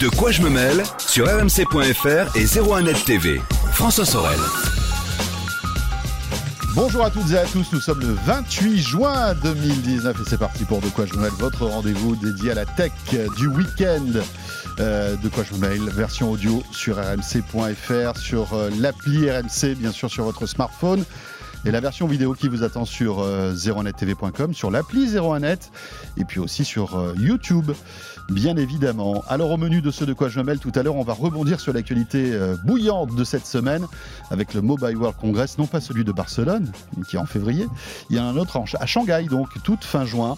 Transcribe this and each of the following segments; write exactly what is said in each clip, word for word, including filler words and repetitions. De quoi je me mêle sur R M C point F R et zéro un net T V. François Sorel. Bonjour à toutes et à tous, nous sommes le vingt-huit juin deux mille dix-neuf et c'est parti pour De quoi je me mêle, votre rendez-vous dédié à la tech du week-end. Euh, de quoi je me mêle, version audio sur R M C point F R, sur euh, l'appli R M C, bien sûr sur votre smartphone. Et la version vidéo qui vous attend sur euh, zéro un net T V point com, sur l'appli zéro un net et puis aussi sur euh, YouTube, bien évidemment. Alors au menu de ce De quoi je me mêle, tout à l'heure, on va rebondir sur l'actualité euh, bouillante de cette semaine avec le Mobile World Congress, non pas celui de Barcelone, qui est en février, il y en a un autre en, à Shanghai, donc toute fin juin.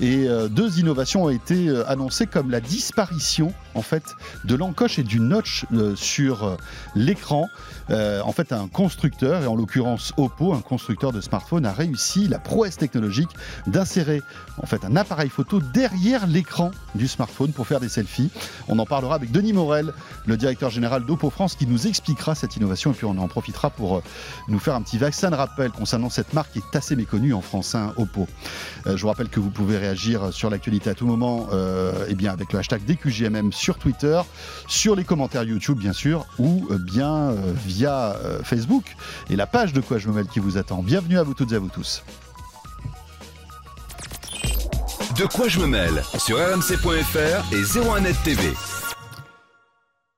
Et euh, deux innovations ont été euh, annoncées comme la disparition, en fait, de l'encoche et du notch euh, sur euh, l'écran. Euh, en fait, un constructeur, et en l'occurrence Oppo, un constructeur de smartphone, a réussi la prouesse technologique d'insérer en fait un appareil photo derrière l'écran du smartphone pour faire des selfies. On en parlera avec Denis Morel, le directeur général d'Oppo France, qui nous expliquera cette innovation, et puis on en profitera pour nous faire un petit vaccin de rappel concernant cette marque qui est assez méconnue en France, hein, Oppo. Euh, je vous rappelle que vous pouvez réagir sur l'actualité à tout moment euh, et bien avec le hashtag D Q J M M sur Twitter, sur les commentaires YouTube bien sûr, ou euh, bien euh, via euh, Facebook et la page De quoi je me mêle qui vous attend. Bienvenue à vous toutes et à vous tous. De quoi je me mêle sur R M C point F R et zéro un net T V.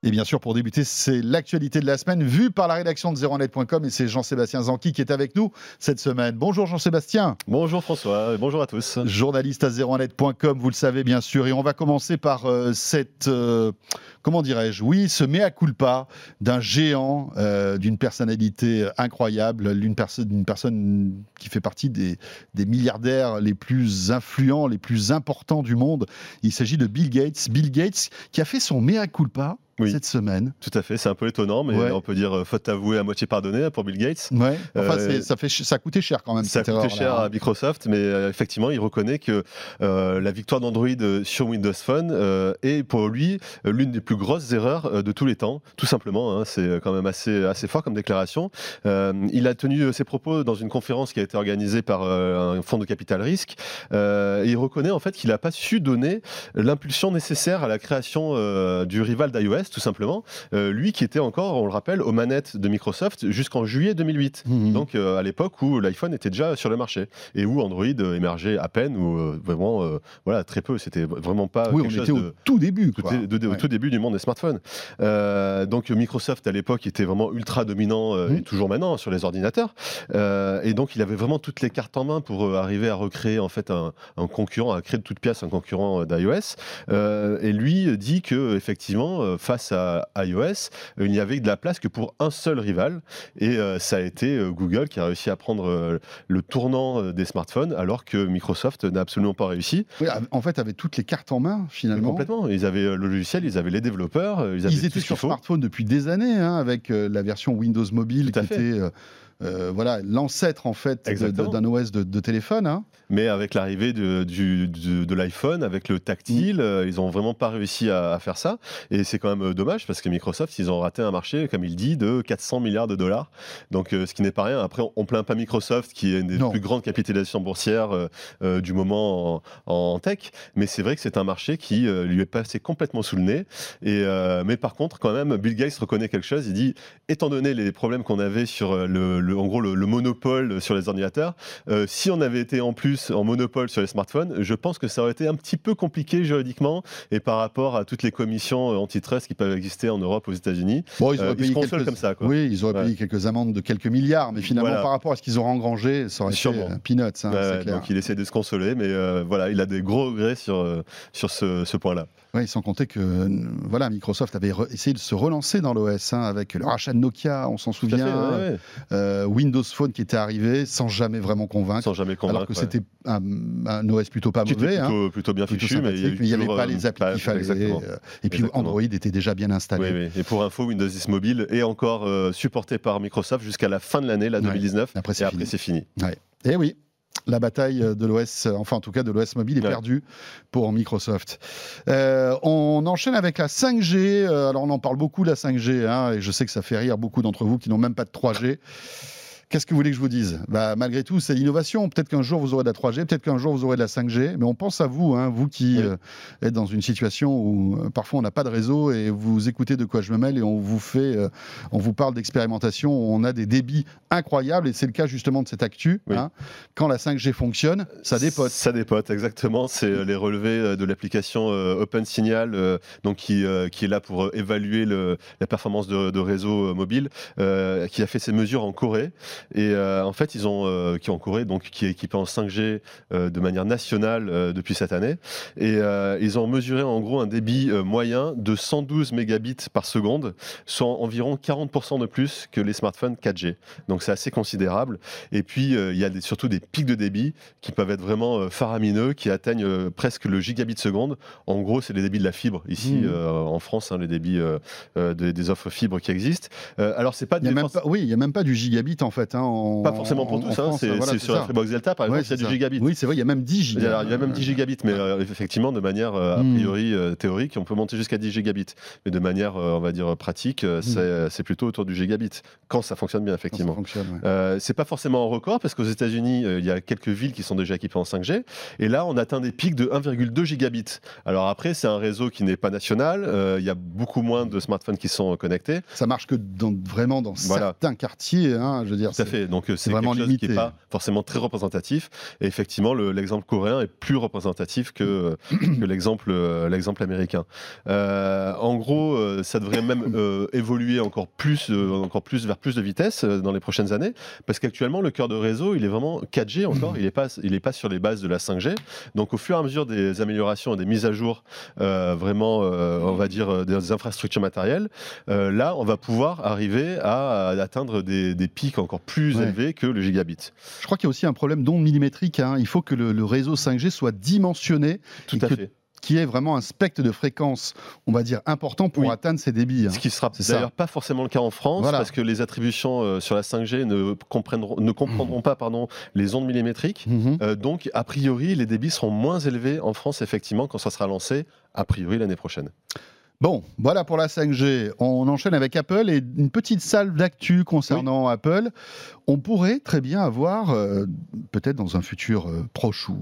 Et bien sûr, pour débuter, c'est l'actualité de la semaine vue par la rédaction de zéro un net point com et c'est Jean-Sébastien Zanki qui est avec nous cette semaine. Bonjour Jean-Sébastien. Bonjour François et bonjour à tous. Journaliste à zéro un net point com, vous le savez bien sûr. Et on va commencer par euh, cette... Euh, comment dirais-je ? Oui, ce mea culpa d'un géant, euh, d'une personnalité incroyable, d'une perso- personne qui fait partie des, des milliardaires les plus influents, les plus importants du monde. Il s'agit de Bill Gates. Bill Gates qui a fait son mea culpa. Oui, cette semaine. Tout à fait, c'est un peu étonnant, mais ouais. On peut dire faute avouée à moitié pardonnée pour Bill Gates. Ouais. Enfin, euh, c'est, ça, fait, ça a coûté cher quand même. Ça a coûté cher à Microsoft, mais euh, effectivement, il reconnaît que euh, la victoire d'Android sur Windows Phone euh, est pour lui l'une des plus grosses erreurs de tous les temps, tout simplement. Hein, c'est quand même assez, assez fort comme déclaration. Euh, il a tenu ses propos dans une conférence qui a été organisée par euh, un fonds de capital risque. Euh, et il reconnaît en fait qu'il n'a pas su donner l'impulsion nécessaire à la création euh, du rival d'iOS, tout simplement, euh, lui qui était encore, on le rappelle, aux manettes de Microsoft jusqu'en juillet deux mille huit, mmh. donc euh, à l'époque où l'iPhone était déjà sur le marché et où Android euh, émergeait à peine ou euh, vraiment euh, voilà, très peu, c'était vraiment pas oui, quelque chose de... Oui, on était au tout début, quoi. Tout, de, de, ouais. Au tout début du monde des smartphones. Euh, donc Microsoft à l'époque était vraiment ultra dominant euh, mmh. et toujours maintenant sur les ordinateurs euh, et donc il avait vraiment toutes les cartes en main pour euh, arriver à recréer en fait un, un concurrent, à créer de toute pièce un concurrent euh, d'iOS euh, et lui dit que effectivement euh, face à iOS, il n'y avait de la place que pour un seul rival et euh, ça a été euh, Google qui a réussi à prendre euh, le tournant euh, des smartphones alors que Microsoft n'a absolument pas réussi. Oui, en fait, avaient toutes les cartes en main finalement. Et complètement, ils avaient le logiciel, ils avaient les développeurs, ils avaient ils étaient tout sur smartphone depuis des années hein, avec euh, la version Windows Mobile qui fait. était euh, Euh, voilà, l'ancêtre en fait de, de, d'un O S de, de téléphone. Hein. Mais avec l'arrivée de, du, de, de l'iPhone, avec le tactile, mmh. euh, ils n'ont vraiment pas réussi à, à faire ça. Et c'est quand même dommage parce que Microsoft, ils ont raté un marché, comme il dit, de quatre cents milliards de dollars. Donc euh, ce qui n'est pas rien. Après, on ne plaint pas Microsoft qui est une des non. plus grandes capitalisations boursières euh, euh, du moment en, en tech. Mais c'est vrai que c'est un marché qui euh, lui est passé complètement sous le nez. Et, euh, mais par contre, quand même, Bill Gates reconnaît quelque chose. Il dit, étant donné les problèmes qu'on avait sur euh, le Le, en gros le, le monopole sur les ordinateurs, euh, si on avait été en plus en monopole sur les smartphones, je pense que ça aurait été un petit peu compliqué juridiquement et par rapport à toutes les commissions antitrust qui peuvent exister en Europe, aux États-Unis. Bon, ils, auraient euh, payé ils se consolent quelques... comme ça, quoi. Oui, ils auraient ouais. payé quelques amendes de quelques milliards, mais finalement voilà. par rapport à ce qu'ils auraient engrangé, ça aurait Sûrement. été peanuts, hein, ouais, c'est clair. Donc il essaie de se consoler, mais euh, voilà, il a des gros regrets sur, sur ce, ce point-là. Oui, sans compter que voilà, Microsoft avait re- essayé de se relancer dans l'O S hein, avec le rachat de Nokia, on s'en souvient. Tout à fait, ouais, ouais. Euh, Windows Phone qui était arrivé sans jamais vraiment convaincre. Sans jamais convaincre. Alors que ouais. c'était un, un O S plutôt pas mauvais. Plutôt, hein, plutôt bien plutôt fichu, mais il n'y avait pas les applis qu'il fallait. Exactement. Et puis exactement. Android était déjà bien installé. Oui, oui. Et pour info, Windows dix Mobile est encore euh, supporté par Microsoft jusqu'à la fin de l'année, la deux mille dix-neuf. Ouais. Après, c'est et fini. Après, c'est fini. Ouais. Et oui. La bataille de l'O S, enfin en tout cas de l'O S mobile, est ouais. perdue pour Microsoft. Euh, on enchaîne avec la cinq G. Alors on en parle beaucoup, la cinq G, hein, et je sais que ça fait rire beaucoup d'entre vous qui n'ont même pas de trois G. Qu'est-ce que vous voulez que je vous dise? Bah, malgré tout, c'est l'innovation. Peut-être qu'un jour, vous aurez de la trois G, peut-être qu'un jour, vous aurez de la cinq G, mais on pense à vous, hein, vous qui oui. euh, êtes dans une situation où euh, parfois on n'a pas de réseau et vous écoutez De quoi je me mêle et on vous, fait, euh, on vous parle d'expérimentation, on a des débits incroyables et c'est le cas justement de cette actu. Oui. Hein, quand la cinq G fonctionne, ça dépote. Ça dépote, exactement. C'est les relevés de l'application euh, OpenSignal euh, donc qui, euh, qui est là pour évaluer le, la performance de, de réseau mobile, euh, qui a fait ses mesures en Corée. Et euh, en fait, ils ont, euh, qui en Corée, donc qui est équipé en cinq G euh, de manière nationale euh, depuis cette année, et euh, ils ont mesuré en gros un débit euh, moyen de cent douze mégabits par seconde, soit environ quarante pour cent de plus que les smartphones quatre G. Donc c'est assez considérable. Et puis euh, il y a des, surtout des pics de débit qui peuvent être vraiment euh, faramineux, qui atteignent euh, presque le gigabit seconde. En gros, c'est les débits de la fibre ici mmh. euh, en France, hein, les débits euh, euh, des, des offres fibres qui existent. Euh, alors c'est pas, il y a même pas, oui, il y a même pas du gigabit en fait. Hein, en, pas forcément pour en, tous, hein, c'est voilà, sur ça. La Freebox Delta par exemple, il ouais, y a du gigabit. Oui, c'est vrai, il y a même dix gigabits. Il y a même dix gigabits, mais euh, effectivement, de manière euh, a priori euh, théorique, on peut monter jusqu'à dix gigabits. Mais de manière, euh, on va dire, pratique, euh, mm. c'est plutôt autour du gigabit, quand ça fonctionne bien, effectivement. Ouais. Euh, c'est pas forcément en record, parce qu'aux États-Unis, euh, il y a quelques villes qui sont déjà équipées en cinq G, et là, on atteint des pics de un virgule deux gigabits. Alors après, c'est un réseau qui n'est pas national, euh, il y a beaucoup moins de smartphones qui sont connectés. Ça marche que dans, vraiment dans voilà. certains quartiers, hein, je veux dire. Tout à fait, donc euh, c'est quelque chose limité. Qui n'est pas forcément très représentatif, et effectivement, l'exemple le, coréen est plus représentatif que, que l'exemple euh, l'exemple américain. Euh, en gros, euh, ça devrait même euh, évoluer encore plus, euh, encore plus vers plus de vitesse euh, dans les prochaines années, parce qu'actuellement, le cœur de réseau, il est vraiment quatre G encore, il n'est pas, il est pas sur les bases de la cinq G. Donc, au fur et à mesure des améliorations et des mises à jour, euh, vraiment, euh, on va dire, euh, des infrastructures matérielles, euh, là, on va pouvoir arriver à, à atteindre des, des pics encore plus ouais. élevés que le gigabit. Je crois qu'il y a aussi un problème d'onde millimétrique. Hein. Il faut que le, le réseau cinq G soit dimensionné. Tout à fait. Qui est vraiment un spectre de fréquences, on va dire, important pour oui. atteindre ces débits. Hein. Ce qui ne sera d'ailleurs pas forcément le cas en France, voilà. parce que les attributions euh, sur la cinq G ne comprendront, ne comprendront mmh. pas pardon, les ondes millimétriques. Mmh. Euh, donc, a priori, les débits seront moins élevés en France, effectivement, quand ça sera lancé, a priori, l'année prochaine. Bon, voilà pour la cinq G. On enchaîne avec Apple et une petite salve d'actu concernant oui. Apple. On pourrait très bien avoir, euh, peut-être dans un futur euh, proche ou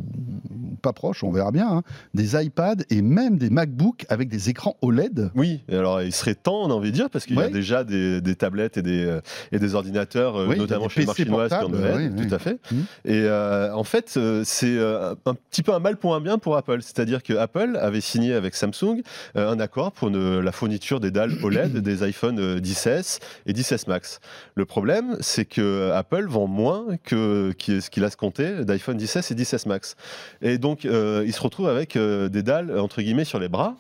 pas proche, on verra bien, hein, des iPads et même des MacBooks avec des écrans O L E D. Oui, et alors il serait temps, on a envie de dire, parce qu'il oui. y a déjà des, des tablettes et des, euh, et des ordinateurs, euh, oui, notamment chez les marques chinoises, qui en O L E D, oui, oui. tout à fait. Mmh. Et euh, en fait, euh, c'est euh, un petit peu un mal pour un bien pour Apple. C'est-à-dire que Apple avait signé avec Samsung euh, un accord pour la fourniture des dalles O L E D des iPhone X S et X S Max. Le problème, c'est que Apple vend moins que ce qu'il a escompté d'iPhone X S et X S Max. Et donc, euh, il se retrouve avec euh, des dalles entre guillemets sur les bras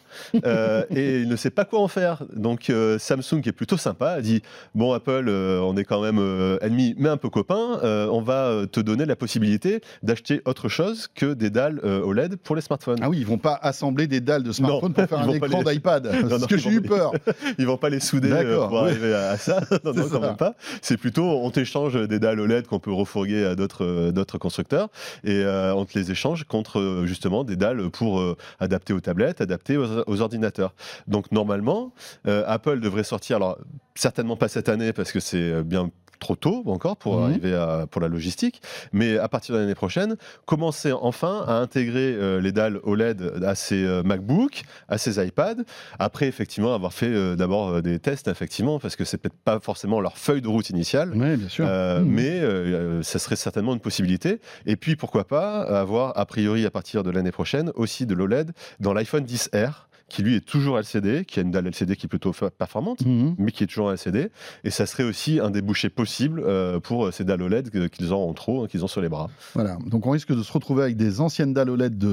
euh, et il ne sait pas quoi en faire. Donc, euh, Samsung, qui est plutôt sympa, a dit bon, Apple, euh, on est quand même euh, ennemi, mais un peu copain. Euh, on va te donner la possibilité d'acheter autre chose que des dalles euh, O L E D pour les smartphones. Ah oui, ils vont pas assembler des dalles de smartphone non, pour faire un écran les... d'iPad. Non, parce non, que j'ai eu peur. Ils vont pas les souder euh, pour oui. arriver à ça. Non, non, quand ça. Même pas. C'est plutôt, on t'échange des dalles O L E D qu'on peut refourguer à d'autres euh, constructeurs et euh, on te les échange contre euh, justement des dalles pour euh, adapter aux tablettes, adapter aux, aux ordinateurs. Donc normalement, euh, Apple devrait sortir, alors certainement pas cette année parce que c'est bien trop tôt encore pour mmh. arriver à, pour la logistique, mais à partir de l'année prochaine, commencer enfin à intégrer euh, les dalles O L E D à ces euh, MacBooks, à ces iPads, après effectivement avoir fait euh, d'abord euh, des tests, effectivement, parce que c'est peut-être pas forcément leur feuille de route initiale, oui, bien sûr. Euh, mmh. mais euh, ça serait certainement une possibilité, et puis pourquoi pas avoir a priori à partir de l'année prochaine aussi de l'O L E D dans l'iPhone X R, qui lui est toujours L C D, qui a une dalle L C D qui est plutôt performante, mmh. mais qui est toujours L C D. Et ça serait aussi un débouché possible euh, pour ces dalles O L E D qu'ils ont en trop, hein, qu'ils ont sur les bras. Voilà, donc on risque de se retrouver avec des anciennes dalles O L E D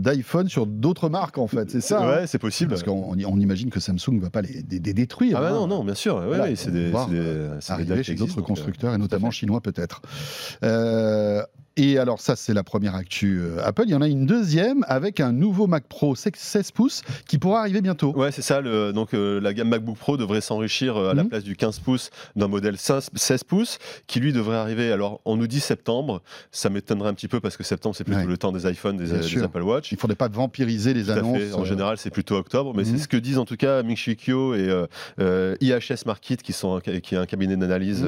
d'iPhone sur d'autres marques en fait, c'est ça? Ouais, hein, c'est possible. Parce qu'on on imagine que Samsung ne va pas les, les, les détruire. Ah bah hein. non, non, bien sûr, ouais, ouais, c'est des, des, des dalles chez d'autres constructeurs, et notamment chinois peut-être. Euh, Et alors ça, c'est la première actu euh, Apple. Il y en a une deuxième avec un nouveau Mac Pro seize pouces qui pourra arriver bientôt. Ouais, c'est ça. Le, donc euh, la gamme MacBook Pro devrait s'enrichir euh, à mmh. la place du quinze pouces d'un modèle seize pouces qui lui devrait arriver. Alors on nous dit septembre. Ça m'étonnerait un petit peu parce que septembre c'est plutôt ouais. le temps des iPhones, des, des Apple Watch. Il ne faudrait pas vampiriser les Tout annonces. Euh... En général, c'est plutôt octobre, mais mmh. c'est ce que disent en tout cas Ming-Chi Kuo et euh, euh, I H S Markit, qui sont un, qui est un cabinet d'analyse mmh.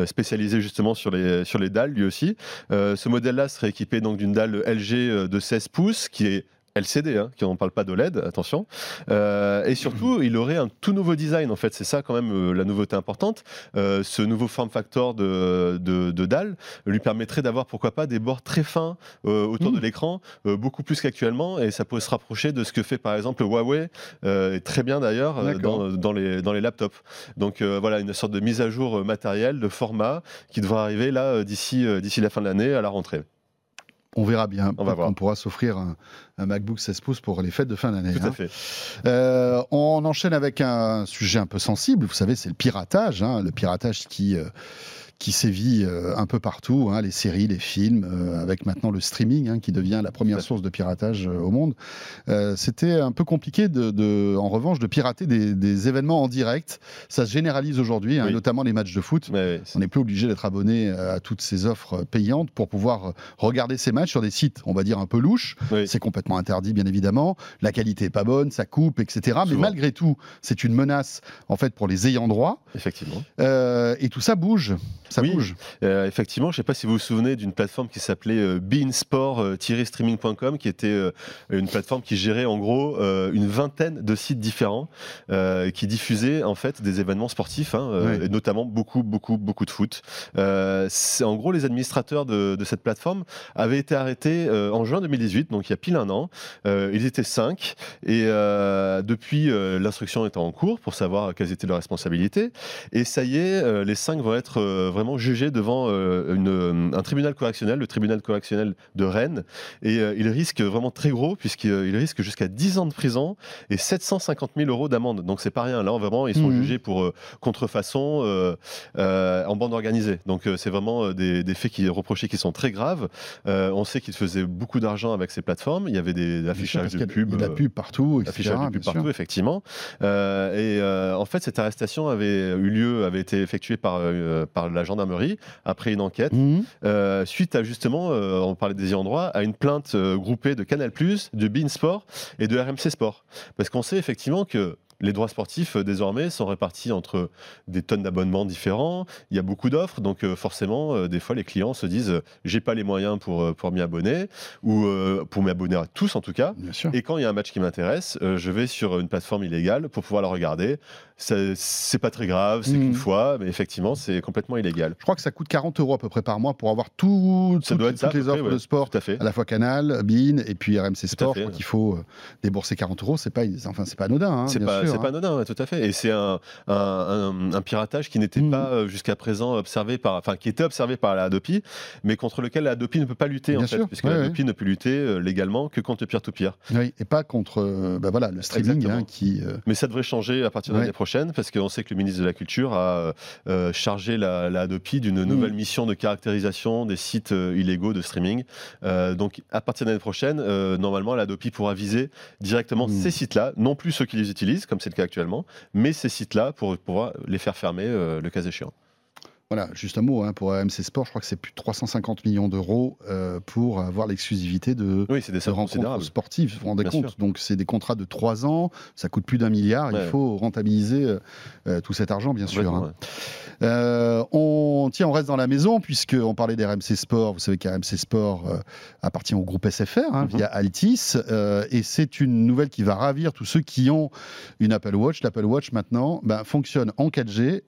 euh, spécialisé justement sur les sur les dalles lui aussi. Euh, Ce modèle-là serait équipé donc d'une dalle L G de seize pouces qui est L C D, hein, qui on ne parle pas d'O L E D, attention. Euh, et surtout, il aurait un tout nouveau design, en fait. C'est ça, quand même, euh, la nouveauté importante. Euh, ce nouveau form factor de, de, de dalle lui permettrait d'avoir, pourquoi pas, des bords très fins euh, autour mmh. de l'écran, euh, beaucoup plus qu'actuellement, et ça peut se rapprocher de ce que fait, par exemple, Huawei, euh, et très bien d'ailleurs, euh, dans, dans, les, dans les laptops. Donc, euh, voilà, une sorte de mise à jour matérielle, de format, qui devrait arriver, là, d'ici, euh, d'ici la fin de l'année, à la rentrée. On verra bien. On, va voir. On pourra s'offrir un, un MacBook seize pouces pour les fêtes de fin d'année. Tout à hein. fait. Euh, on enchaîne avec un sujet un peu sensible. Vous savez, c'est le piratage. Hein, le piratage qui... Euh qui sévit euh, un peu partout, hein, les séries, les films, euh, avec maintenant le streaming hein, qui devient la première source de piratage euh, au monde. Euh, c'était un peu compliqué, de, de, en revanche, de pirater des, des événements en direct. Ça se généralise aujourd'hui, hein, oui. notamment les matchs de foot. Oui, on n'est plus obligé d'être abonné à toutes ces offres payantes pour pouvoir regarder ces matchs sur des sites, on va dire, un peu louches. Oui. C'est complètement interdit, bien évidemment. La qualité n'est pas bonne, ça coupe, et cetera. Souvent. Mais malgré tout, c'est une menace, en fait, pour les ayants droit. Effectivement. Euh, et tout ça bouge. Ça oui, bouge. Euh, effectivement, je ne sais pas si vous vous souvenez d'une plateforme qui s'appelait euh, beIN sport streaming point com, qui était euh, une plateforme qui gérait en gros euh, une vingtaine de sites différents euh, qui diffusaient en fait des événements sportifs, hein, euh, oui. et notamment beaucoup, beaucoup, beaucoup de foot. Euh, en gros, les administrateurs de, de cette plateforme avaient été arrêtés euh, en juin deux mille dix-huit, donc il y a pile un an. Euh, ils étaient cinq et euh, depuis, euh, l'instruction était en cours pour savoir quelles étaient leurs responsabilités. Et ça y est, euh, les cinq vont être euh, vraiment jugé devant euh, une, un tribunal correctionnel, le tribunal correctionnel de Rennes, et euh, il risque vraiment très gros, puisqu'il risque jusqu'à dix ans de prison et sept cent cinquante mille euros d'amende. Donc c'est pas rien. Là, vraiment, ils sont mmh. jugés pour euh, contrefaçon euh, euh, en bande organisée. Donc euh, c'est vraiment des, des faits qui reprochés qui sont très graves. Euh, on sait qu'ils faisaient beaucoup d'argent avec ces plateformes. Il y avait des, des affichages de pub, de la pub partout, et cetera. Affichage de pub partout, effectivement. Euh, et euh, en fait, cette arrestation avait eu lieu, avait été effectuée par euh, par la gendarmerie, après une enquête, mmh. euh, suite à justement, euh, on parlait des ayants droit, à une plainte euh, groupée de Canal plus, de beIN Sport et de R M C Sport. Parce qu'on sait effectivement que les droits sportifs, euh, désormais, sont répartis entre des tonnes d'abonnements différents. Il y a beaucoup d'offres, donc euh, forcément, euh, des fois, les clients se disent euh, « j'ai pas les moyens pour, euh, pour m'y abonner » ou euh, pour m'y abonner à tous, en tout cas. Et quand il y a un match qui m'intéresse, euh, je vais sur une plateforme illégale pour pouvoir le regarder. C'est pas très grave, c'est mmh. qu'une fois, mais effectivement, c'est complètement illégal. Je crois que ça coûte quarante euros à peu près par mois pour avoir tout, tout, ça doit être toutes ça, les offres ouais. de sport, à, à la fois Canal, beIN et puis R M C Sport. Je crois qu'il faut débourser quarante euros, c'est pas, enfin, c'est pas anodin, hein, bien pas, sûr. C'est hein. pas anodin, tout à fait. Et c'est un, un, un, un piratage qui n'était mmh. pas jusqu'à présent observé par, enfin, qui était observé par la Hadopi, mais contre lequel la Hadopi ne peut pas lutter, bien en sûr. fait, puisque ouais, la Hadopi ouais. ne peut lutter légalement que contre le peer-to-peer. Oui, et pas contre bah voilà, le streaming hein, qui. Euh... Mais ça devrait changer à partir de ouais. l'année prochaine. Parce qu'on sait que le ministre de la Culture a euh, chargé la, la Hadopi d'une nouvelle mmh. mission de caractérisation des sites euh, illégaux de streaming. Euh, donc, à partir de l'année prochaine, euh, normalement, la Hadopi pourra viser directement mmh. ces sites-là, non plus ceux qui les utilisent, comme c'est le cas actuellement, mais ces sites-là pour pouvoir les faire fermer euh, le cas échéant. Voilà, juste un mot, hein, pour R M C Sport, je crois que c'est plus de trois cent cinquante millions d'euros euh, pour avoir l'exclusivité de, oui, de rencontres sportives, vous vous rendez compte. Bien sûr. Donc c'est des contrats de trois ans, ça coûte plus d'un milliard, ouais. il faut rentabiliser euh, tout cet argent, bien sûr. Hein. Ouais. Euh, on, tiens, on reste dans la maison, puisqu'on parlait d'R M C Sport, vous savez qu'R M C Sport euh, appartient au groupe S F R, hein, mm-hmm. via Altice, euh, et c'est une nouvelle qui va ravir tous ceux qui ont une Apple Watch. L'Apple Watch, maintenant, ben, fonctionne en quatre G,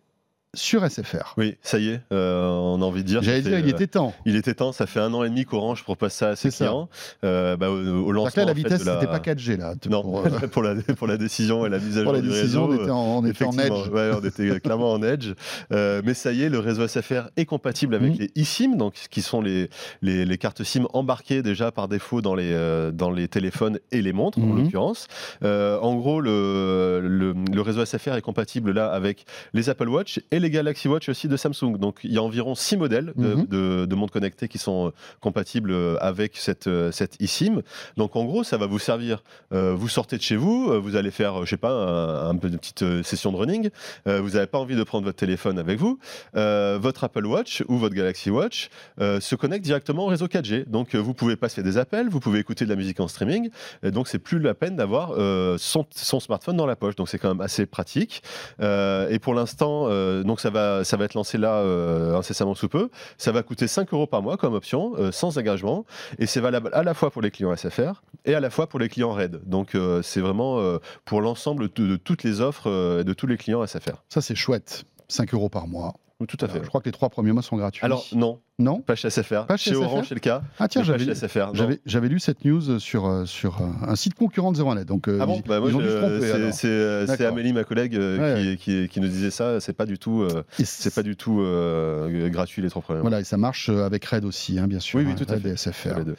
sur S F R. Oui, ça y est, euh, on a envie de dire. J'allais dire, il euh, était temps. Il était temps, ça fait un an et demi qu'Orange propose ça à ses clients. Euh, bah, au, au lancement, là, la vitesse, la... c'était pas quatre G, là. Non, pour, euh... pour, la, pour la décision et la mise à jour du réseau. On était en, on était en edge. Ouais, on était clairement en edge. Euh, mais ça y est, le réseau S F R est compatible avec mmh. les eSIM, donc, qui sont les, les, les cartes SIM embarquées déjà par défaut dans les, euh, dans les téléphones et les montres, mmh. en l'occurrence. Euh, en gros, le, le, le réseau réseau S F R est compatible là avec les Apple Watch et les Galaxy Watch aussi de Samsung. Donc il y a environ six modèles de, mm-hmm. de, de montres connectées qui sont compatibles avec cette, cette eSIM. Donc en gros, ça va vous servir. Euh, vous sortez de chez vous, vous allez faire, je sais pas, un, un, une petite session de running. Euh, vous n'avez pas envie de prendre votre téléphone avec vous. Euh, votre Apple Watch ou votre Galaxy Watch euh, se connecte directement au réseau quatre G. Donc euh, vous pouvez passer des appels, vous pouvez écouter de la musique en streaming. Et donc c'est plus la peine d'avoir euh, son, son smartphone dans la poche. Donc c'est quand même assez pratique. Euh, et pour l'instant, euh, donc ça va, ça va être lancé là euh, incessamment sous peu. Ça va coûter cinq euros par mois comme option, euh, sans engagement. Et c'est valable à la fois pour les clients S F R et à la fois pour les clients R E D. Donc euh, c'est vraiment euh, pour l'ensemble de, de toutes les offres euh, de tous les clients S F R. Ça c'est chouette, cinq euros par mois. Tout à fait. Alors, je crois que les trois premiers mois sont gratuits. Alors non. Non. Pas chez S F R. Pas chez, chez S F R. Orange, c'est le cas. Ah tiens, j'avais lu, j'avais lu cette news sur sur un site concurrent de zéro un net. Donc ah bon, ils, bah moi ils ont dû se tromper. C'est Amélie, ma collègue, ouais, qui, ouais. Qui, qui nous disait ça. C'est pas du tout, euh, c'est pas du tout euh, gratuit les trois premiers. Voilà, et ça marche avec R E D aussi, hein, bien sûr. Oui, oui, tout hein, à fait. S F R.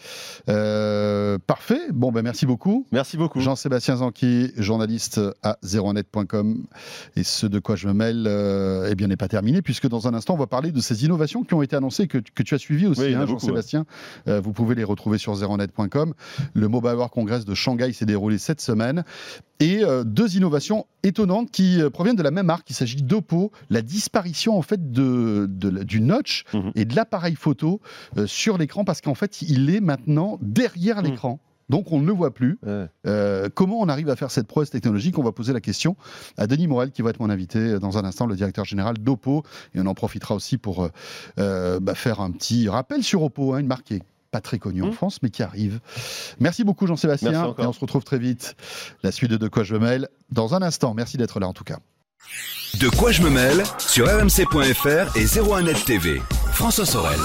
Euh, parfait. Bon ben merci beaucoup. Merci beaucoup. Jean-Sébastien Zanki, journaliste à zéro un net point com. Et ce de quoi je me mêle, euh, eh bien n'est pas terminé puisque dans un instant on va parler de ces innovations qui ont été annoncées que que tu as suivi aussi, oui, hein, Jean-Sébastien. Ouais. Euh, vous pouvez les retrouver sur zéro un net point com. Le Mobile World Congress de Shanghai s'est déroulé cette semaine. Et euh, deux innovations étonnantes qui euh, proviennent de la même marque. Il s'agit d'Oppo, la disparition en fait de, de, du notch mm-hmm. et de l'appareil photo euh, sur l'écran, parce qu'en fait, il est maintenant derrière mm. l'écran. Donc on ne le voit plus. Ouais. Euh, comment on arrive à faire cette prouesse technologique? On va poser la question à Denis Morel, qui va être mon invité dans un instant, le directeur général d'Oppo. Et on en profitera aussi pour euh, bah faire un petit rappel sur Oppo, hein, une marque qui n'est pas très connue mmh. en France, mais qui arrive. Merci beaucoup Jean-Sébastien, et on se retrouve très vite. La suite de De quoi je me mêle dans un instant. Merci d'être là en tout cas. De quoi je me mêle sur R M C point F R et zéro un net T V. François Sorel.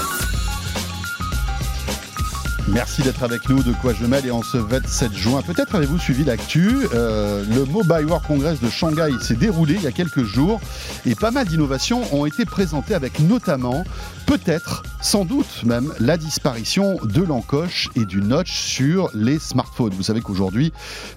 Merci d'être avec nous, de quoi je mêle, et en ce vingt-sept juin, peut-être avez-vous suivi l'actu, euh, le Mobile World Congress de Shanghai s'est déroulé il y a quelques jours, et pas mal d'innovations ont été présentées avec notamment, peut-être, sans doute même, la disparition de l'encoche et du notch sur les smartphones. Vous savez qu'aujourd'hui,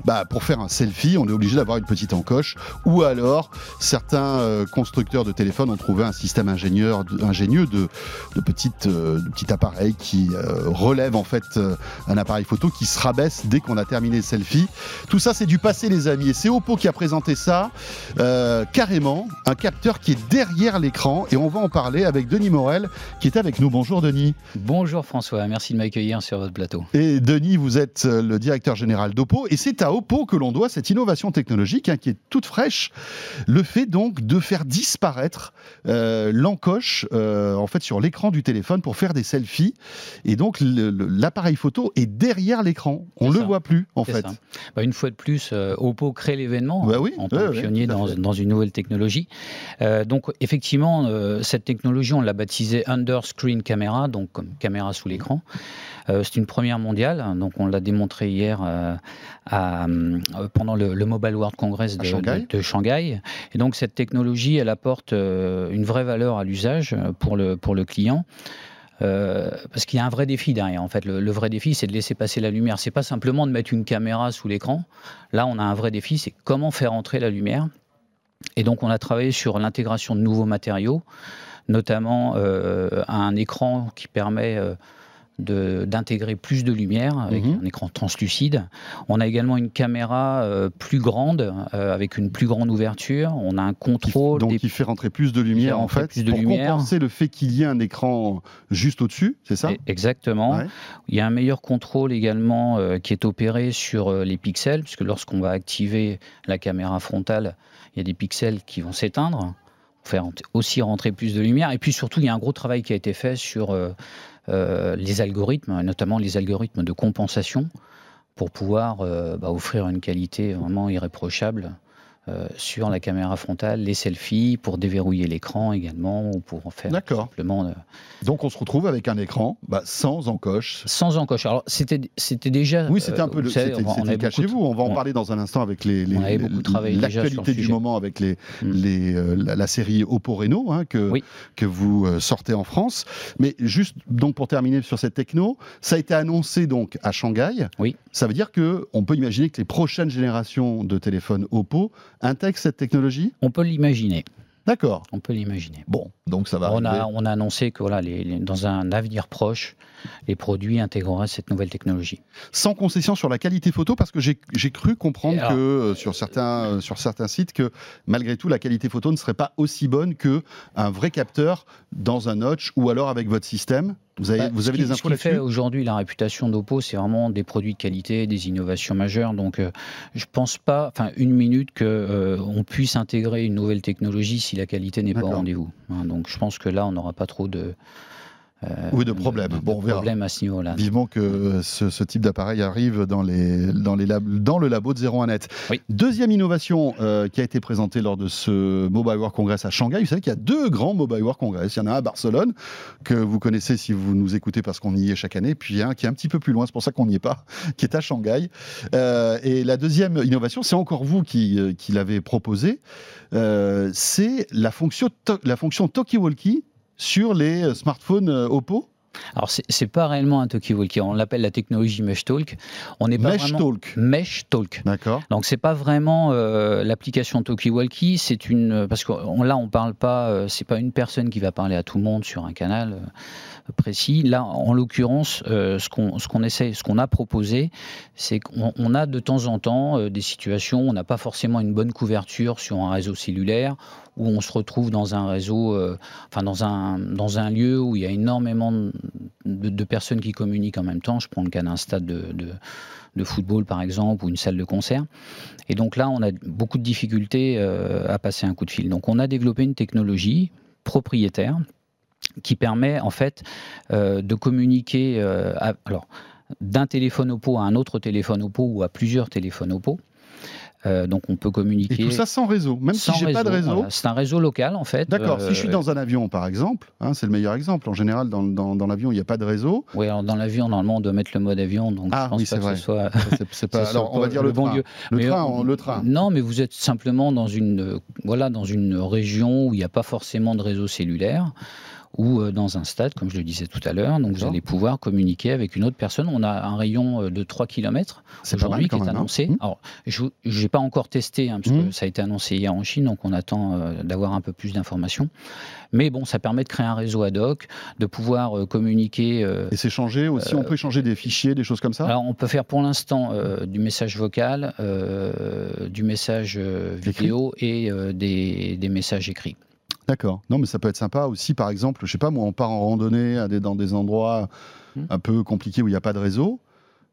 bah, pour faire un selfie, on est obligé d'avoir une petite encoche, ou alors, certains euh, constructeurs de téléphones ont trouvé un système ingénieur, de, ingénieux de, de petits euh, appareils qui euh, relèvent en fait un appareil photo qui se rabaisse dès qu'on a terminé le selfie. Tout ça c'est du passé les amis, et c'est Oppo qui a présenté ça euh, carrément, un capteur qui est derrière l'écran, et on va en parler avec Denis Morel qui est avec nous. Bonjour Denis. Bonjour François, merci de m'accueillir sur votre plateau. Et Denis, vous êtes le directeur général d'Oppo, et c'est à Oppo que l'on doit cette innovation technologique hein, qui est toute fraîche, le fait donc de faire disparaître euh, l'encoche euh, en fait sur l'écran du téléphone pour faire des selfies, et donc le, le, la l'appareil photo est derrière l'écran, on ne le voit plus en fait. Bah, une fois de plus, euh, Oppo crée l'événement bah oui, en tant que pionnier dans, dans une nouvelle technologie. Euh, donc effectivement, euh, cette technologie, on l'a baptisée Under Screen Camera, donc comme caméra sous l'écran. Euh, c'est une première mondiale, donc on l'a démontré hier euh, à, euh, pendant le, le Mobile World Congress de Shanghai. De, de Shanghai. Et donc cette technologie, elle apporte euh, une vraie valeur à l'usage pour le, pour le client. Euh, parce qu'il y a un vrai défi derrière en fait, le, le vrai défi c'est de laisser passer la lumière, c'est pas simplement de mettre une caméra sous l'écran, là on a un vrai défi, c'est comment faire entrer la lumière, et donc on a travaillé sur l'intégration de nouveaux matériaux, notamment euh, un écran qui permet euh, de, d'intégrer plus de lumière avec mmh. un écran translucide. On a également une caméra euh, plus grande euh, avec une plus grande ouverture. On a un contrôle. Donc des... il fait rentrer plus de lumière en fait pour lumière. Compenser le fait qu'il y ait un écran juste au-dessus, c'est ça? Exactement. Ouais. Il y a un meilleur contrôle également euh, qui est opéré sur euh, les pixels, puisque lorsqu'on va activer la caméra frontale, il y a des pixels qui vont s'éteindre, pour faire aussi rentrer plus de lumière. Et puis surtout, il y a un gros travail qui a été fait sur... Euh, Euh, les algorithmes, notamment les algorithmes de compensation, pour pouvoir euh, bah, offrir une qualité vraiment irréprochable euh, sur la caméra frontale, les selfies, pour déverrouiller l'écran également, ou pour en faire simplement... Euh... Donc on se retrouve avec un écran bah, sans encoche. Sans encoche. Alors c'était, c'était déjà... Oui, c'était un peu... Euh, le, savez, c'était, on, c'était on le cas chez vous. On va en on, parler dans un instant avec les, les, les, les, l'actualité du moment, avec les, mmh. les, euh, la, la série Oppo Reno hein, que, oui. que vous sortez en France. Mais juste donc pour terminer sur cette techno, ça a été annoncé donc à Shanghai. Oui. Ça veut dire qu'on peut imaginer que les prochaines générations de téléphones Oppo Intègre cette technologie ? On peut l'imaginer. D'accord. On peut l'imaginer. Bon, donc ça va on arriver. A, on a annoncé que voilà, les, les, dans un avenir proche, les produits intégreraient cette nouvelle technologie. Sans concession sur la qualité photo, parce que j'ai cru comprendre alors, que euh, sur, certains, euh, sur certains sites, que malgré tout, la qualité photo ne serait pas aussi bonne qu'un vrai capteur dans un notch ou alors avec votre système. Vous avez, bah, vous avez qui, des infos là-dessus ? Ce qui fait aujourd'hui la réputation d'Oppo, c'est vraiment des produits de qualité, des innovations majeures. Donc, euh, je ne pense pas, enfin, une minute qu'on euh, puisse intégrer une nouvelle technologie si la qualité n'est pas au rendez-vous. Hein, donc, je pense que là, on n'aura pas trop de... Euh, oui, de problèmes. Bon, on verra. Problème à ce niveau-là. Vivement que ce, ce type d'appareil arrive dans, les, dans, les lab, dans le labo de zéro un net. Oui. Deuxième innovation euh, qui a été présentée lors de ce Mobile World Congress à Shanghai. Vous savez qu'il y a deux grands Mobile World Congress. Il y en a un à Barcelone, que vous connaissez si vous nous écoutez parce qu'on y est chaque année, puis un qui est un petit peu plus loin, c'est pour ça qu'on n'y est pas, qui est à Shanghai. Euh, et la deuxième innovation, c'est encore vous qui, qui l'avez proposée, euh, c'est la fonction, la fonction Talkie-Walkie sur les smartphones Oppo. Alors, ce n'est pas réellement un talkie-walkie. On l'appelle la technologie Mesh Talk. On n'est pas Mesh vraiment... Talk. Mesh Talk. D'accord. Donc, ce n'est pas vraiment euh, l'application talkie-walkie. C'est une... Parce que on, là, on ne parle pas... Euh, ce n'est pas une personne qui va parler à tout le monde sur un canal euh, précis. Là, en l'occurrence, euh, ce qu'on ce qu'on essaie, ce qu'on a proposé, c'est qu'on a de temps en temps euh, des situations où on n'a pas forcément une bonne couverture sur un réseau cellulaire, où on se retrouve dans un réseau... Euh, enfin, dans un, dans un lieu où il y a énormément de... De, de personnes qui communiquent en même temps. Je prends le cas d'un stade de, de, de football par exemple, ou une salle de concert. Et donc là, on a beaucoup de difficultés euh, à passer un coup de fil. Donc on a développé une technologie propriétaire qui permet en fait euh, de communiquer euh, à, alors, d'un téléphone Oppo à un autre téléphone Oppo ou à plusieurs téléphones Oppo. Euh, donc on peut communiquer... Et tout ça sans réseau, même sans si je n'ai pas de réseau. Voilà. C'est un réseau local en fait. D'accord, euh, si je suis dans un avion par exemple, hein, c'est le meilleur exemple, en général dans, dans, dans l'avion il n'y a pas de réseau. Oui, alors dans l'avion normalement on doit mettre le mode avion, donc ah, je pense oui, pas que vrai. ce soit... C'est pas... alors soit on va dire le, le bon train. Lieu. Le, mais, train on, le train. Non, mais vous êtes simplement dans une, euh, voilà, dans une région où il n'y a pas forcément de réseau cellulaire, ou dans un stade, comme je le disais tout à l'heure. Donc vous allez pouvoir communiquer avec une autre personne. On a un rayon de trois kilomètres aujourd'hui qui est annoncé. Hein. Alors, je n'ai pas encore testé, hein, parce mmh. que ça a été annoncé hier en Chine, donc on attend euh, d'avoir un peu plus d'informations. Mais bon, ça permet de créer un réseau ad hoc, de pouvoir euh, communiquer... Euh, Et s'échanger aussi, euh, on peut échanger des fichiers, des choses comme ça ? Alors on peut faire pour l'instant euh, du message vocal, euh, du message euh, vidéo et euh, des, des messages écrits. D'accord. Non, mais ça peut être sympa aussi, par exemple, je ne sais pas, moi, on part en randonnée dans des endroits un peu compliqués où il n'y a pas de réseau.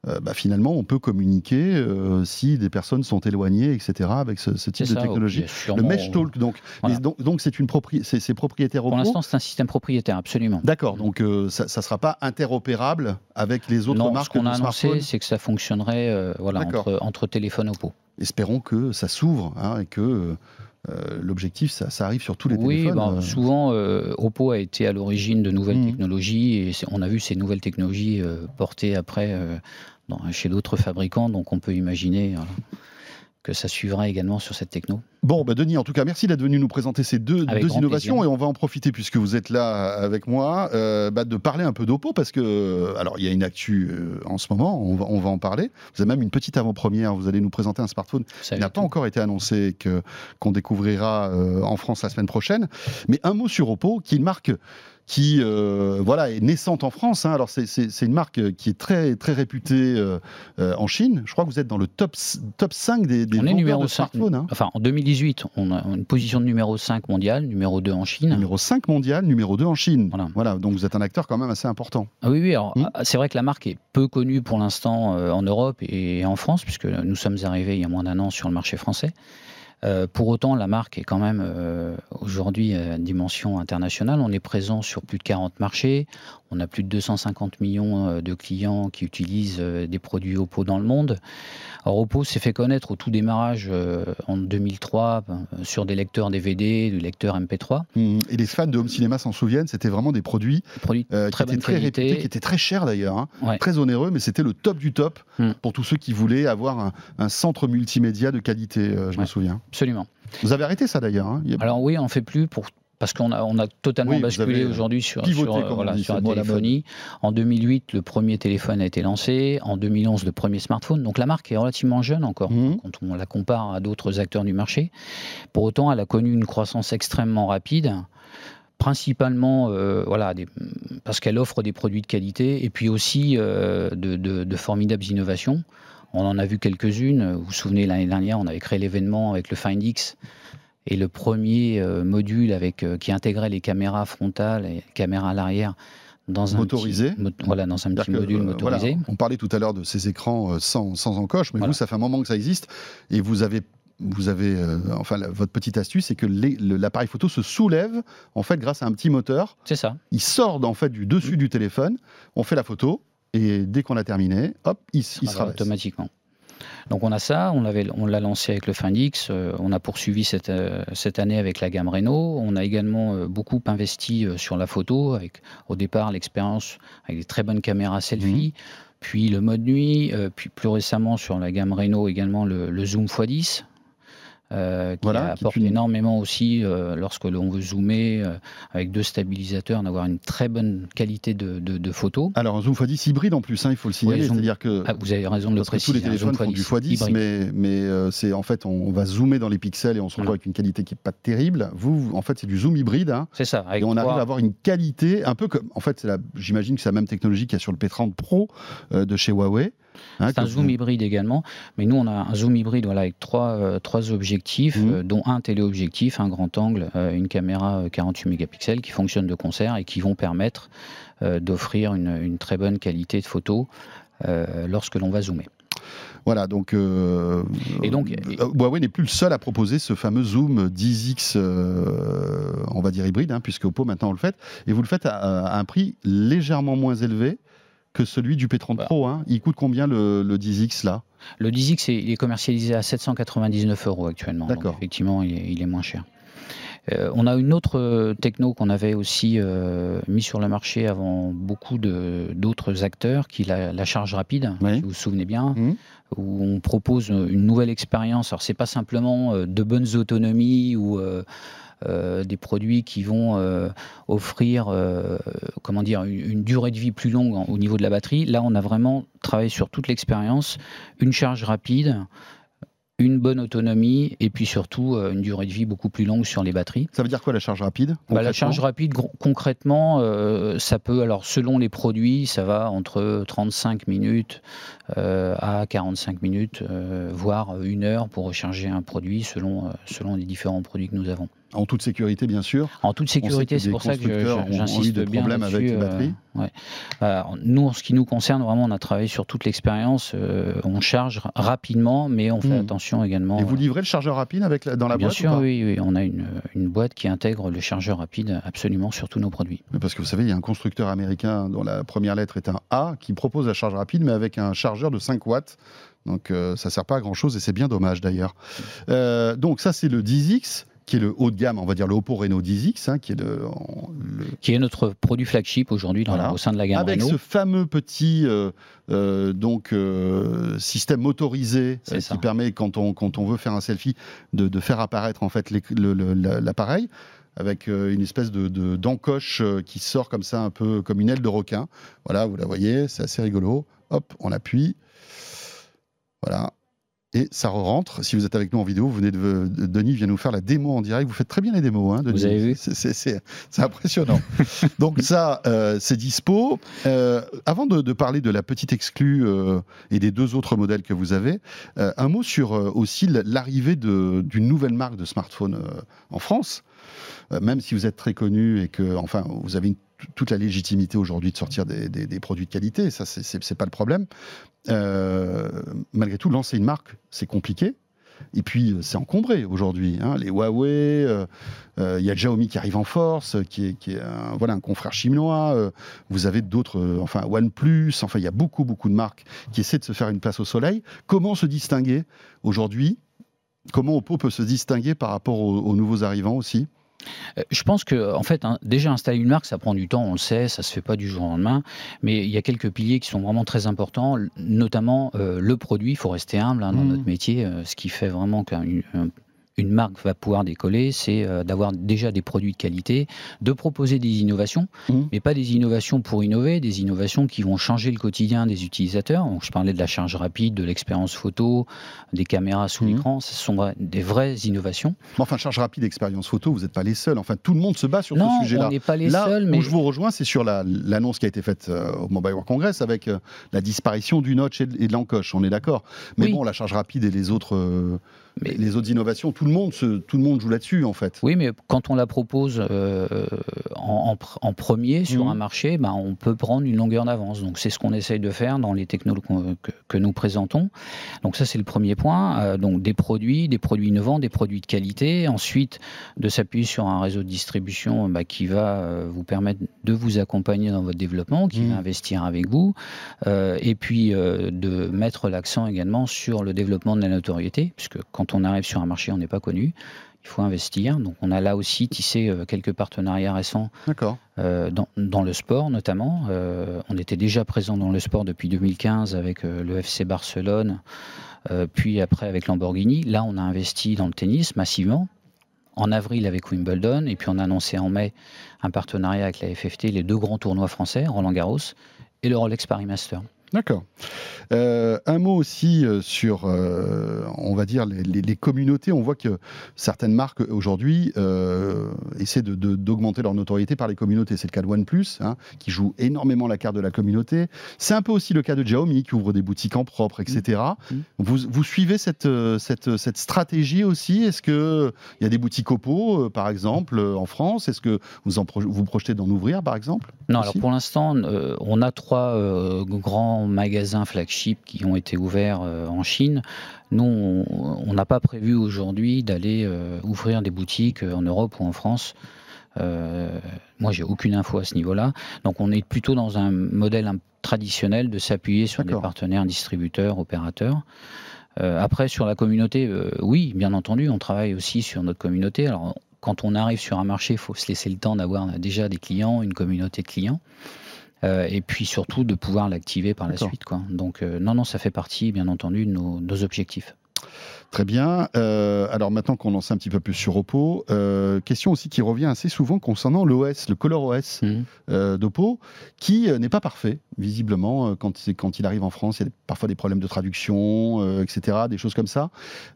Euh, bah, finalement, on peut communiquer euh, si des personnes sont éloignées, et cetera, avec ce, ce type de ça, technologie. Okay, le Mesh Talk, donc, voilà. les, donc, donc c'est une propri c'est, c'est propriétaire Oppo. Pour l'instant, c'est un système propriétaire, absolument. D'accord, donc euh, ça ne sera pas interopérable avec les autres non, marques de smartphones. Non, ce qu'on a annoncé, c'est que ça fonctionnerait euh, voilà, entre, entre téléphones Oppo. Espérons que ça s'ouvre hein, et que... Euh, Euh, l'objectif, ça, ça arrive sur tous les oui, téléphones. Ben, souvent, euh, Oppo a été à l'origine de nouvelles mmh. technologies et on a vu ces nouvelles technologies euh, portées après euh, dans, chez d'autres fabricants. Donc, on peut imaginer voilà, que ça suivra également sur cette techno. Bon, bah Denis, en tout cas, merci d'être venu nous présenter ces deux, deux innovations plaisir. Et on va en profiter, puisque vous êtes là avec moi, euh, bah de parler un peu d'Oppo, parce que, alors, il y a une actu euh, en ce moment, on va, on va en parler. Vous avez même une petite avant-première, vous allez nous présenter un smartphone qui n'a pas encore été annoncé, que, qu'on découvrira euh, en France la semaine prochaine. Mais un mot sur Oppo, qui est une marque qui euh, voilà, est naissante en France. Hein. Alors, c'est, c'est, c'est une marque qui est très, très réputée euh, euh, en Chine. Je crois que vous êtes dans le top, top cinq des, des vendeurs de smartphones. Hein. Enfin, en deux mille dix-huit, on a une position de numéro cinq mondial, numéro deux en Chine. Numéro cinq mondial, numéro deux en Chine. Voilà. Voilà, donc vous êtes un acteur quand même assez important. Ah oui, oui. Alors mmh. c'est vrai que la marque est peu connue pour l'instant en Europe et en France, puisque nous sommes arrivés il y a moins d'un an sur le marché français. Euh, pour autant, la marque est quand même euh, aujourd'hui à dimension internationale. On est présent sur plus de quarante marchés. On a plus de deux cent cinquante millions de clients qui utilisent des produits Oppo dans le monde. Alors, Oppo s'est fait connaître au tout démarrage euh, en deux mille trois sur des lecteurs D V D, des lecteurs M P trois. Mmh. Et les fans de Home Cinéma s'en souviennent, c'était vraiment des produits, produits euh, très qui étaient très réputés, qui étaient très chers d'ailleurs, hein, ouais. très onéreux, mais c'était le top du top mmh. pour tous ceux qui voulaient avoir un, un centre multimédia de qualité, euh, je ouais. me souviens. Absolument. Vous avez arrêté ça d'ailleurs. Hein. Alors oui, on ne fait plus pour parce qu'on a, on a totalement oui, basculé aujourd'hui sur, sur, euh, voilà, dit, sur la téléphonie. En deux mille huit, le premier téléphone a été lancé. En deux mille onze, le premier smartphone. Donc la marque est relativement jeune encore, mmh. quand on la compare à d'autres acteurs du marché. Pour autant, elle a connu une croissance extrêmement rapide, principalement euh, voilà, des, parce qu'elle offre des produits de qualité et puis aussi euh, de, de, de formidables innovations. On en a vu quelques-unes. Vous vous souvenez, l'année dernière, on avait créé l'événement avec le Find X et le premier euh, module avec, euh, qui intégrait les caméras frontales et les caméras à l'arrière dans un motorisé. Petit, mo voilà, dans un petit module que, euh, motorisé. Voilà, on parlait tout à l'heure de ces écrans sans, sans encoche, mais voilà. vous, ça fait un moment que ça existe et vous avez... Vous avez, euh, enfin, la, votre petite astuce, c'est que l'appareil photo se soulève, en fait, grâce à un petit moteur. C'est ça. Il sort, en fait, du dessus mmh. du téléphone, on fait la photo, et dès qu'on a terminé, hop, il, il se rabaisse. Automatiquement. Donc on a ça, on l'avait, on l'a lancé avec le Find X, euh, on a poursuivi cette, euh, cette année avec la gamme Reno, on a également euh, beaucoup investi euh, sur la photo, avec au départ l'expérience avec des très bonnes caméras selfie, mmh. puis le mode nuit, euh, puis plus récemment sur la gamme Reno également le, le zoom x dix, Euh, qui voilà, apporte qui énormément aussi euh, lorsque l'on veut zoomer euh, avec deux stabilisateurs, d'avoir une très bonne qualité de, de, de photo. Alors un zoom x dix hybride en plus, hein, il faut le signaler, oui, zoom... c'est-à-dire que ah, vous avez raison de le préciser. Tous les téléphones font du x dix, mais, mais euh, c'est en fait on, on va zoomer dans les pixels et on se retrouve voilà. avec une qualité qui n'est pas terrible. Vous, en fait, c'est du zoom hybride. Hein, c'est ça. Avec et on trois... arrive à avoir une qualité un peu comme, en fait, j'imagine que c'est la même technologie qu'il y a sur le P trente Pro euh, de chez Huawei. Hein, c'est un zoom vous... hybride également, mais nous on a un zoom hybride voilà, avec trois, euh, trois objectifs, mmh. euh, dont un téléobjectif, un grand angle, euh, une caméra quarante-huit mégapixels qui fonctionne de concert et qui vont permettre euh, d'offrir une, une très bonne qualité de photo euh, lorsque l'on va zoomer. Voilà, donc, euh, et donc et... Huawei n'est plus le seul à proposer ce fameux zoom dix X, euh, on va dire hybride, hein, puisque Oppo maintenant on le fait, et vous le faites à, à un prix légèrement moins élevé que celui du P trente Pro, hein. Il coûte combien le, le dix X là? Le dix X il est commercialisé à sept cent quatre-vingt-dix-neuf euros actuellement. D'accord. Effectivement, il est, il est moins cher. Euh, on a une autre techno qu'on avait aussi euh, mis sur le marché avant beaucoup d'autres acteurs, qui est la, la charge rapide, oui. si vous vous souvenez bien, mmh. où on propose une nouvelle expérience. Alors, c'est pas simplement euh, de bonnes autonomies ou euh, Euh, des produits qui vont euh, offrir euh, comment dire, une, une durée de vie plus longue en, au niveau de la batterie. Là, on a vraiment travaillé sur toute l'expérience, une charge rapide, une bonne autonomie et puis surtout euh, une durée de vie beaucoup plus longue sur les batteries. Ça veut dire quoi la charge rapide? Bah, la charge rapide, concrètement, euh, ça peut, alors selon les produits, ça va entre trente-cinq minutes euh, à quarante-cinq minutes, euh, voire une heure pour recharger un produit selon, euh, selon les différents produits que nous avons. En toute sécurité, bien sûr. En toute sécurité, c'est pour ça que j'insiste bien là-dessus. Euh, ouais. Alors, nous, en ce qui nous concerne, vraiment, on a travaillé sur toute l'expérience. Euh, on charge rapidement, mais on fait mmh. attention également. Et vous livrez le chargeur rapide avec la, dans la bien boîte? Bien sûr, oui, oui. On a une, une boîte qui intègre le chargeur rapide absolument sur tous nos produits. Parce que vous savez, il y a un constructeur américain dont la première lettre est un A qui propose la charge rapide, mais avec un chargeur de cinq watts. Donc, euh, ça ne sert pas à grand-chose et c'est bien dommage, d'ailleurs. Euh, donc, ça, c'est le dix X. Qui est le haut de gamme, on va dire le Oppo Reno dix X, hein, qui, est le, le... qui est notre produit flagship aujourd'hui voilà. au sein de la gamme Avec Reno. Avec ce fameux petit euh, euh, donc, euh, système motorisé euh, qui permet, quand on, quand on veut faire un selfie, de, de faire apparaître en fait l'appareil, avec euh, une espèce de, de, d'encoche euh, qui sort comme ça, un peu comme une aile de requin. Voilà, vous la voyez, c'est assez rigolo. Hop, on appuie. Voilà. Et ça re-rentre. Si vous êtes avec nous en vidéo, vous venez de, Denis vient nous faire la démo en direct. Vous faites très bien les démos, hein, Denis. Vous avez vu ? C'est impressionnant. Donc ça, euh, c'est dispo. Euh, avant de, de parler de la petite exclue euh, et des deux autres modèles que vous avez, euh, un mot sur euh, aussi l'arrivée d'une nouvelle marque de smartphone euh, en France. Euh, même si vous êtes très connu et que, enfin, vous avez une toute la légitimité aujourd'hui de sortir des, des, des produits de qualité, ça c'est pas le problème. Euh, malgré tout, lancer une marque, c'est compliqué. Et puis c'est encombré aujourd'hui. Hein. Les Huawei, il euh, euh, y a Xiaomi qui arrive en force, qui est, qui est un, voilà, un confrère chinois. Euh, vous avez d'autres, euh, enfin OnePlus. Enfin, il y a beaucoup beaucoup de marques qui essaient de se faire une place au soleil. Comment se distinguer aujourd'hui? Comment Oppo peut se distinguer par rapport aux, aux nouveaux arrivants aussi? Je pense que, en fait, hein, déjà installer une marque, ça prend du temps, on le sait, ça ne se fait pas du jour au lendemain, mais il y a quelques piliers qui sont vraiment très importants, notamment euh, le produit. Il faut rester humble hein, dans mmh. notre métier, euh, ce qui fait vraiment qu'un... une marque va pouvoir décoller, c'est euh, d'avoir déjà des produits de qualité, de proposer des innovations, mmh. mais pas des innovations pour innover, des innovations qui vont changer le quotidien des utilisateurs. Donc, je parlais de la charge rapide, de l'expérience photo, des caméras sous mmh. l'écran, ce sont des vraies innovations. Bon, enfin, charge rapide, expérience photo, vous n'êtes pas les seuls. Enfin, tout le monde se bat sur non, ce sujet-là. Non, on n'est pas les Là seuls. Là mais... où je vous rejoins, c'est sur la, l'annonce qui a été faite euh, au Mobile World Congress avec euh, la disparition du notch et de, de l'encoche. On est d'accord. Mais oui. bon, la charge rapide et les autres... Euh... Mais les autres innovations, tout le monde, se, tout le monde joue là-dessus, en fait. Oui, mais quand on la propose euh, en, en, en premier sur mmh. un marché, ben, on peut prendre une longueur d'avance. Donc, c'est ce qu'on essaye de faire dans les technos que, que nous présentons. Donc, ça, c'est le premier point. Euh, donc, des produits, des produits innovants, des produits de qualité. Ensuite, de s'appuyer sur un réseau de distribution ben, qui va vous permettre de vous accompagner dans votre développement, qui mmh. va investir avec vous. Euh, et puis, euh, de mettre l'accent également sur le développement de la notoriété, puisque quand Quand on arrive sur un marché, on n'est pas connu. Il faut investir. Donc, on a là aussi tissé quelques partenariats récents euh, dans, dans le sport, notamment. Euh, on était déjà présent dans le sport depuis deux mille quinze avec euh, le F C Barcelone, euh, puis après avec Lamborghini. Là, on a investi dans le tennis massivement. En avril avec Wimbledon, et puis on a annoncé en mai un partenariat avec la F F T, les deux grands tournois français, Roland-Garros et le Rolex Paris Masters. D'accord. Euh, un mot aussi sur, euh, on va dire, les, les, les communautés. On voit que certaines marques, aujourd'hui, euh, essaient de, de, d'augmenter leur notoriété par les communautés. C'est le cas de OnePlus, hein, qui joue énormément la carte de la communauté. C'est un peu aussi le cas de Xiaomi, qui ouvre des boutiques en propre, et cetera. Mmh. Vous, vous suivez cette, cette, cette stratégie aussi? Est-ce qu'il y a des boutiques Oppo, par exemple, en France? Est-ce que vous en pro- vous projetez d'en ouvrir, par exemple? Non, alors pour l'instant, euh, on a trois euh, grands magasins flagship qui ont été ouverts euh, en Chine. Nous, on n'a pas prévu aujourd'hui d'aller euh, ouvrir des boutiques en Europe ou en France. Euh, moi, j'ai aucune info à ce niveau-là. Donc, on est plutôt dans un modèle traditionnel de s'appuyer sur D'accord. des partenaires, distributeurs, opérateurs. Euh, après, sur la communauté, euh, oui, bien entendu, on travaille aussi sur notre communauté. Alors, quand on arrive sur un marché, il faut se laisser le temps d'avoir déjà des clients, une communauté de clients. Euh, et puis surtout de pouvoir l'activer par D'accord. la suite, quoi. Donc euh, non, non, ça fait partie, bien entendu, de nos, nos objectifs. Très bien. Euh, alors maintenant qu'on en sait un petit peu plus sur Oppo, euh, question aussi qui revient assez souvent concernant l'O S, le ColorOS mmh. euh, d'Oppo, qui n'est pas parfait, visiblement, quand, quand il arrive en France. Il y a parfois des problèmes de traduction, euh, et cetera, des choses comme ça.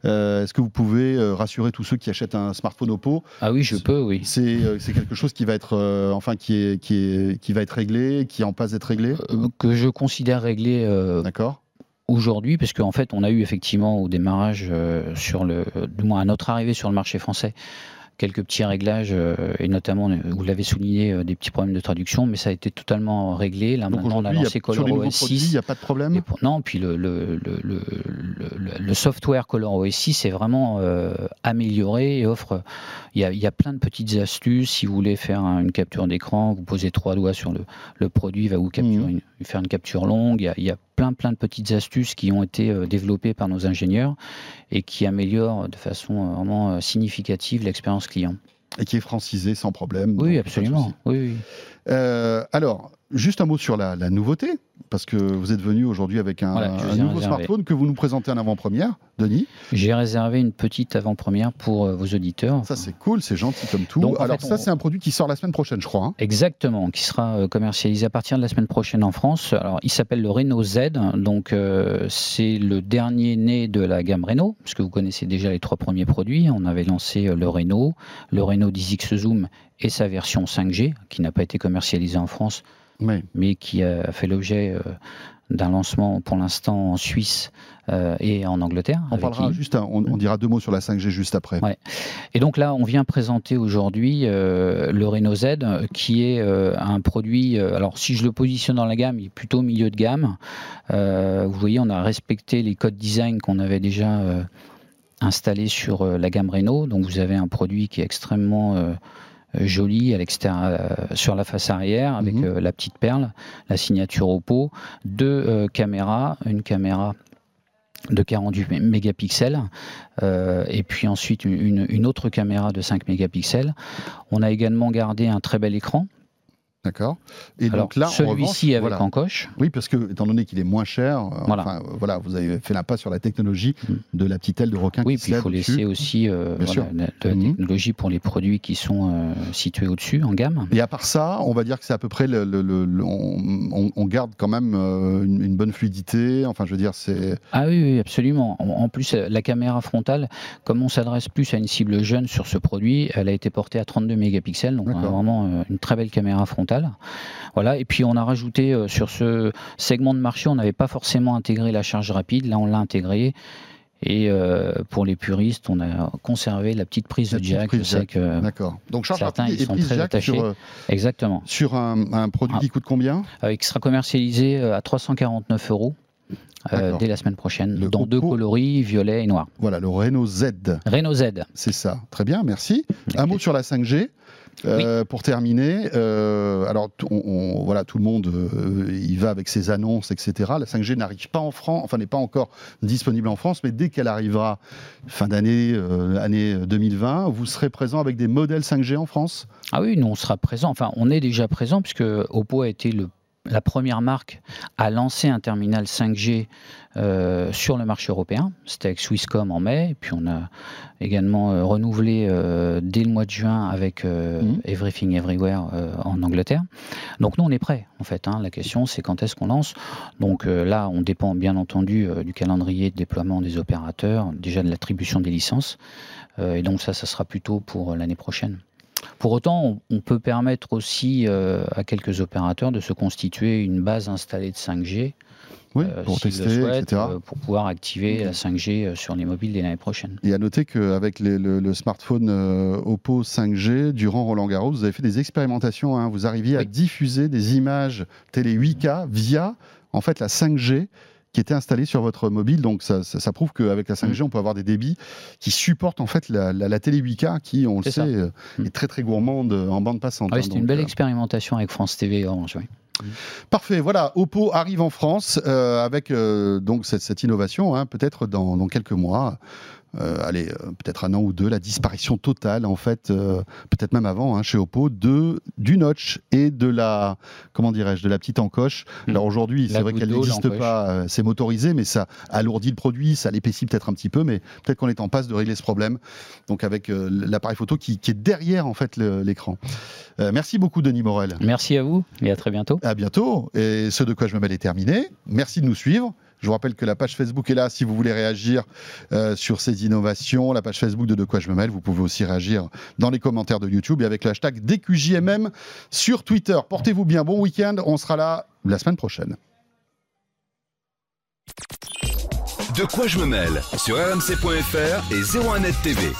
Euh, est-ce que vous pouvez rassurer tous ceux qui achètent un smartphone Oppo? Ah oui, je c'est, peux, oui. C'est, c'est quelque chose qui va être, euh, enfin, qui est, qui est, qui va être réglé, qui est en passe d'être réglé? euh, Que je considère réglé. Euh... D'accord. Aujourd'hui, parce qu'en fait, on a eu effectivement au démarrage, euh, sur le, euh, du moins à notre arrivée sur le marché français, quelques petits réglages, euh, et notamment, vous l'avez souligné, euh, des petits problèmes de traduction, mais ça a été totalement réglé. Là, donc maintenant, on a lancé ColorOS six. Il n'y a pas de problème. Pour, non, puis le, le, le, le, le, le software ColorOS six est vraiment euh, amélioré et offre. Il y, y a plein de petites astuces. Si vous voulez faire une capture d'écran, vous posez trois doigts sur le, le produit, il va vous capturer mmh. une, faire une capture longue. Il y a, y a plein, plein de petites astuces qui ont été euh, développées par nos ingénieurs et qui améliorent de façon euh, vraiment euh, significative l'expérience client. Et qui est francisé sans problème. Oui, absolument. Oui, oui. Euh, alors, juste un mot sur la, la nouveauté, parce que vous êtes venu aujourd'hui avec un, voilà, un nouveau réservé. smartphone que vous nous présentez en avant-première, Denis. J'ai réservé une petite avant-première pour euh, vos auditeurs. Ça, c'est cool, c'est gentil comme tout. Donc, alors, fait, ça, on... c'est un produit qui sort la semaine prochaine, je crois. Hein. Exactement, qui sera euh, commercialisé à partir de la semaine prochaine en France. Alors, il s'appelle le Reno Z, donc euh, c'est le dernier né de la gamme Reno, puisque vous connaissez déjà les trois premiers produits. On avait lancé euh, le Reno, le Reno dix X Zoom et sa version cinq G, qui n'a pas été commercialisée en France. Oui. Mais qui a fait l'objet euh, d'un lancement pour l'instant en Suisse euh, et en Angleterre. On, parlera juste un, on, on dira deux mots sur la cinq G juste après. Ouais. Et donc là, on vient présenter aujourd'hui euh, le Reno Z, qui est euh, un produit, euh, alors si je le positionne dans la gamme, il est plutôt milieu de gamme. Euh, vous voyez, on a respecté les codes design qu'on avait déjà euh, installés sur euh, la gamme Reno. Donc vous avez un produit qui est extrêmement... Euh, joli à l'extérieur, euh, sur la face arrière avec mmh. euh, la petite perle, la signature Oppo, deux euh, caméras, une caméra de quarante-huit mégapixels euh, et puis ensuite une, une autre caméra de cinq mégapixels. On a également gardé un très bel écran D'accord. Et alors, donc là, celui-ci avec voilà. encoche. Oui, parce que étant donné qu'il est moins cher, voilà. Enfin, voilà, vous avez fait l'impasse sur la technologie de la petite aile de requin. Oui, qui puis il faut laisser dessus. aussi euh, voilà, la, la mmh. technologie pour les produits qui sont euh, situés au-dessus en gamme. Et à part ça, on va dire que c'est à peu près le, le, le, le on, on garde quand même euh, une, une bonne fluidité. Enfin, je veux dire, c'est. Ah oui, oui, absolument. En plus, la caméra frontale, comme on s'adresse plus à une cible jeune sur ce produit, elle a été portée à trente-deux mégapixels, donc on a vraiment euh, une très belle caméra frontale. Voilà, et puis on a rajouté euh, sur ce segment de marché, on n'avait pas forcément intégré la charge rapide, là on l'a intégré. Et euh, pour les puristes, on a conservé la petite prise la de jack. jack. Euh, D'accord. Donc charge certains rapide, ils sont très attachés. Sur, Exactement. Sur un, un produit un, qui coûte combien euh, Qui sera commercialisé à trois cent quarante-neuf euros. Euh, dès la semaine prochaine, le dans Oppo. deux coloris, violet et noir. Voilà, le Reno Z. Reno Z. C'est ça. Très bien, merci. Un mot sur la cinq G, euh, oui. pour terminer. Euh, alors, on, on, voilà, tout le monde euh, y va avec ses annonces, et cetera. La cinq G n'arrive pas en France, enfin, n'est pas encore disponible en France, mais dès qu'elle arrivera fin d'année, euh, année deux mille vingt, vous serez présent avec des modèles cinq G en France ? Ah oui, nous, on sera présent. Enfin, on est déjà présent, puisque Oppo a été le la première marque à lancer un terminal cinq G euh, sur le marché européen. C'était avec Swisscom en mai, puis on a également euh, renouvelé euh, dès le mois de juin avec euh, mmh. Everything Everywhere euh, en Angleterre. Donc nous on est prêts en fait, hein. La question c'est quand est-ce qu'on lance. Donc euh, là on dépend bien entendu euh, du calendrier de déploiement des opérateurs, déjà de l'attribution des licences, euh, et donc ça, ça sera plutôt pour l'année prochaine. Pour autant, on peut permettre aussi euh, à quelques opérateurs de se constituer une base installée de cinq G, oui, euh, pour si tester, ils le souhaitent, et cetera. Euh, pour pouvoir activer okay. la cinq G sur les mobiles dès l'année prochaine. Et à noter qu'avec le, le smartphone euh, Oppo cinq G, durant Roland Garros, vous avez fait des expérimentations, hein, vous arriviez oui. à diffuser des images télé huit K via en fait, la cinq G qui était installée sur votre mobile, donc ça, ça, ça prouve qu'avec la cinq G, mmh. on peut avoir des débits qui supportent en fait la, la, la télé huit K, qui, on le sait, euh, mmh. est très très gourmande en bande passante. Ah oui, hein, c'était une belle euh... expérimentation avec France T V et Orange, oui. Mmh. Parfait, voilà, Oppo arrive en France euh, avec euh, donc cette, cette innovation, hein, peut-être dans, dans quelques mois, euh, allez, euh, peut-être un an ou deux, la disparition totale, en fait, euh, peut-être même avant, hein, chez Oppo, de, du notch et de la, comment dirais-je, de la petite encoche. Mmh. Alors aujourd'hui, c'est vrai qu'elle n'existe pas, euh, c'est motorisé, mais ça alourdit le produit, ça l'épaissit peut-être un petit peu, mais peut-être qu'on est en passe de régler ce problème, donc avec euh, l'appareil photo qui, qui est derrière, en fait, l'écran. Euh, merci beaucoup, Denis Morel. Merci à vous, et à très bientôt. À bientôt, et ce de quoi je me mêle est terminé. Merci de nous suivre. Je vous rappelle que la page Facebook est là si vous voulez réagir euh, sur ces innovations. La page Facebook de De quoi je me mêle, vous pouvez aussi réagir dans les commentaires de YouTube et avec le hashtag D Q J M M sur Twitter. Portez-vous bien, bon week-end, on sera là la semaine prochaine. De quoi je me mêle sur R M C point F R et zéro un net T V.